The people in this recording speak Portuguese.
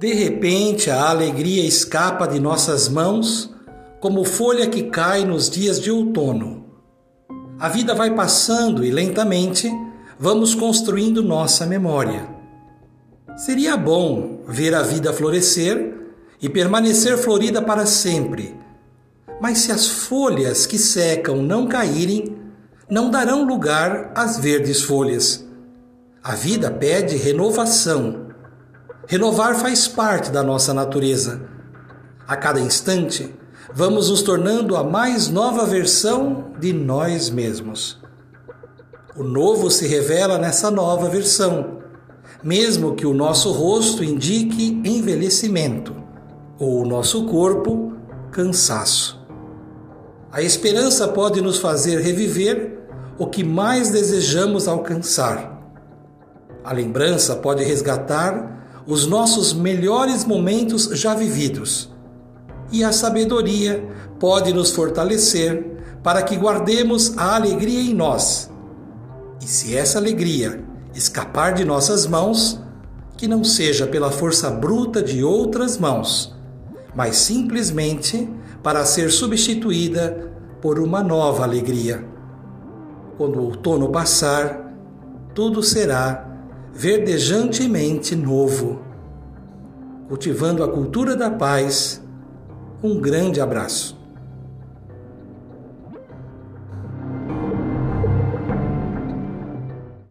De repente, a alegria escapa de nossas mãos como folha que cai nos dias de outono. A vida vai passando e, lentamente, vamos construindo nossa memória. Seria bom ver a vida florescer e permanecer florida para sempre, mas se as folhas que secam não caírem, não darão lugar às verdes folhas. A vida pede renovação. Renovar faz parte da nossa natureza. A cada instante, vamos nos tornando a mais nova versão de nós mesmos. O novo se revela nessa nova versão, mesmo que o nosso rosto indique envelhecimento, ou o nosso corpo, cansaço. A esperança pode nos fazer reviver o que mais desejamos alcançar. A lembrança pode resgatar os nossos melhores momentos já vividos. E a sabedoria pode nos fortalecer para que guardemos a alegria em nós. E se essa alegria escapar de nossas mãos, que não seja pela força bruta de outras mãos, mas simplesmente para ser substituída por uma nova alegria. Quando o outono passar, tudo será verdejantemente novo. Cultivando a cultura da paz, um grande abraço.